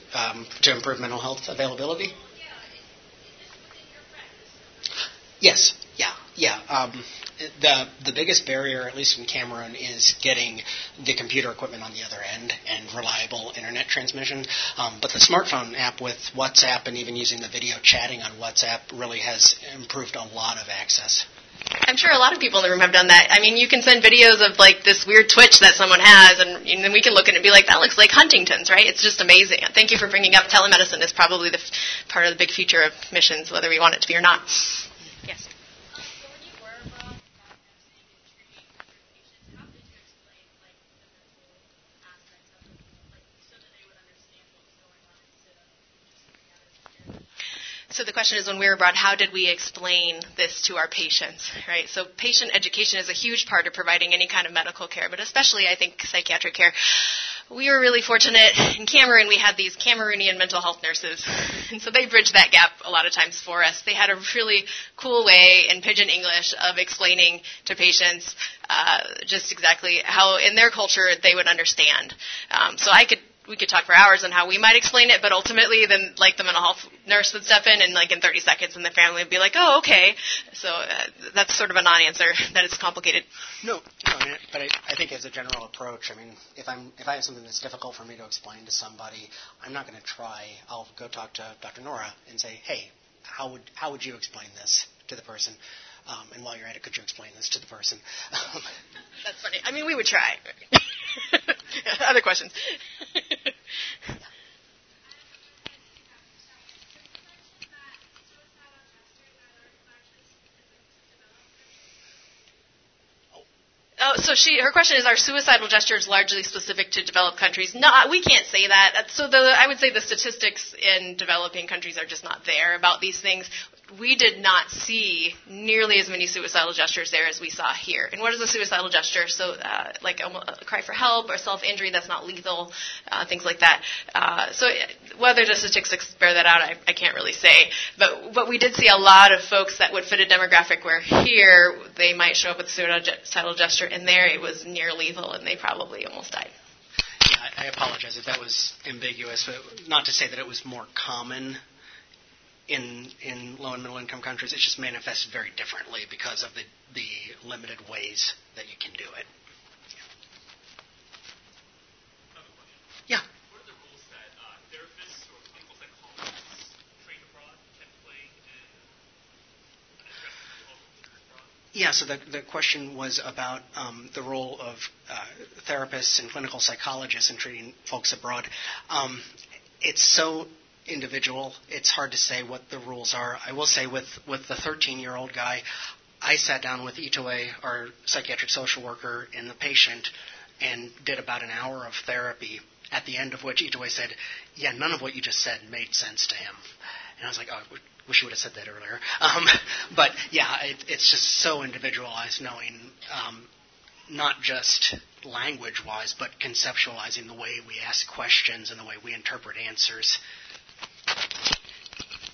to improve mental health availability? Yes. Yeah. the biggest barrier, at least in Cameroon, is getting the computer equipment on the other end and reliable internet transmission. But the smartphone app with WhatsApp and even using the video chatting on WhatsApp really has improved a lot of access. I'm sure a lot of people in the room have done that. I mean, you can send videos of, like, this weird twitch that someone has, and then we can look at it and be like, that looks like Huntington's, right? It's just amazing. Thank you for bringing up telemedicine. It's probably the part of the big future of missions, whether we want it to be or not. Yes. So the question is, when we were abroad, how did we explain this to our patients, right? So patient education is a huge part of providing any kind of medical care, but especially, I think, psychiatric care. We were really fortunate. In Cameroon, we had these Cameroonian mental health nurses, and so they bridged that gap a lot of times for us. They had a really cool way in pidgin English of explaining to patients just exactly how, in their culture, they would understand. We could talk for hours on how we might explain it, but ultimately then, like, the mental health nurse would step in and, like, in 30 seconds, and the family would be like, oh, okay. So that's sort of a non-answer, that it's complicated. No, but I think as a general approach, I mean, if I have something that's difficult for me to explain to somebody, I'm not going to try. I'll go talk to Dr. Nora and say, hey, how would you explain this to the person? And while you're at it, could you explain this to the person? That's funny. I mean, we would try. Other questions? So her question is, are suicidal gestures largely specific to developed countries? No, we can't say that. So I would say the statistics in developing countries are just not there about these things. We did not see nearly as many suicidal gestures there as we saw here. And what is a suicidal gesture? So like a cry for help or self-injury that's not lethal, things like that. So whether the statistics bear that out, I can't really say. But we did see a lot of folks that would fit a demographic where here they might show up with a suicidal gesture, and there it was near lethal, and they probably almost died. Yeah, I apologize if that was ambiguous, but not to say that it was more common in low and middle income countries. It just manifests very differently because of the limited ways that you can do it. Yeah. What are the rules that therapists or clinical psychologists trained abroad can play in? Yeah, so the question was about the role of therapists and clinical psychologists in treating folks abroad. It's so individual, it's hard to say what the rules are. I will say with the 13-year-old guy, I sat down with Itoe, our psychiatric social worker, and the patient, and did about an hour of therapy, at the end of which Itoe said, yeah, none of what you just said made sense to him. And I was like, oh, I wish you would have said that earlier. But yeah, it's just so individualized, knowing not just language-wise, but conceptualizing the way we ask questions and the way we interpret answers.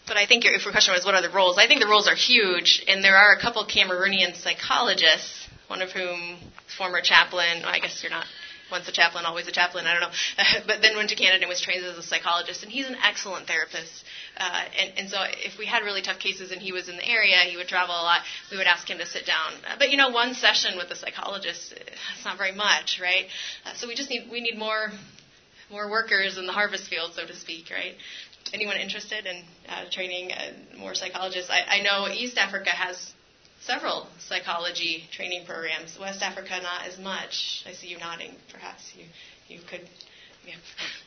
But I think if your question was, what are the roles? I think the roles are huge, and there are a couple Cameroonian psychologists, one of whom former chaplain. Well, I guess you're not once a chaplain, always a chaplain. I don't know. But then went to Canada and was trained as a psychologist, and he's an excellent therapist. And so if we had really tough cases and he was in the area, he would travel a lot, we would ask him to sit down. But, you know, one session with a psychologist, it's not very much, right? So we need more workers in the harvest field, so to speak, right? Anyone interested in training more psychologists? I know East Africa has several psychology training programs. West Africa, not as much. I see you nodding. Perhaps you could. Yeah.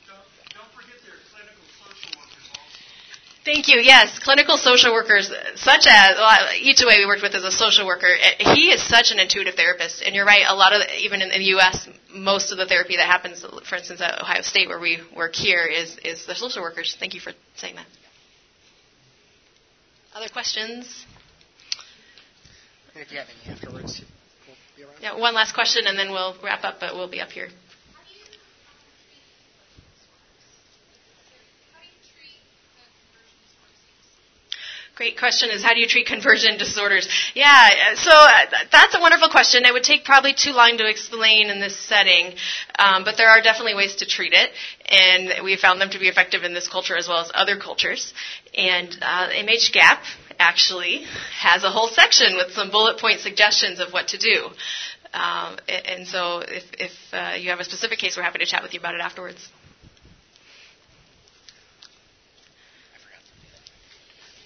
Don't forget their clinical social workers also. Thank you. Yes, clinical social workers, such as Itoe we worked with as a social worker. He is such an intuitive therapist, and you're right. A lot of even in the U.S., most of the therapy that happens, for instance, at Ohio State, where we work here, is the social workers. Thank you for saying that. Other questions? And if you have any afterwards, we'll be around. Yeah, one last question, and then we'll wrap up, but we'll be up here. Great question is, how do you treat conversion disorders? Yeah, so that's a wonderful question. It would take probably too long to explain in this setting, but there are definitely ways to treat it, and we found them to be effective in this culture as well as other cultures. And mhGAP actually has a whole section with some bullet point suggestions of what to do. And so if you have a specific case, we're happy to chat with you about it afterwards.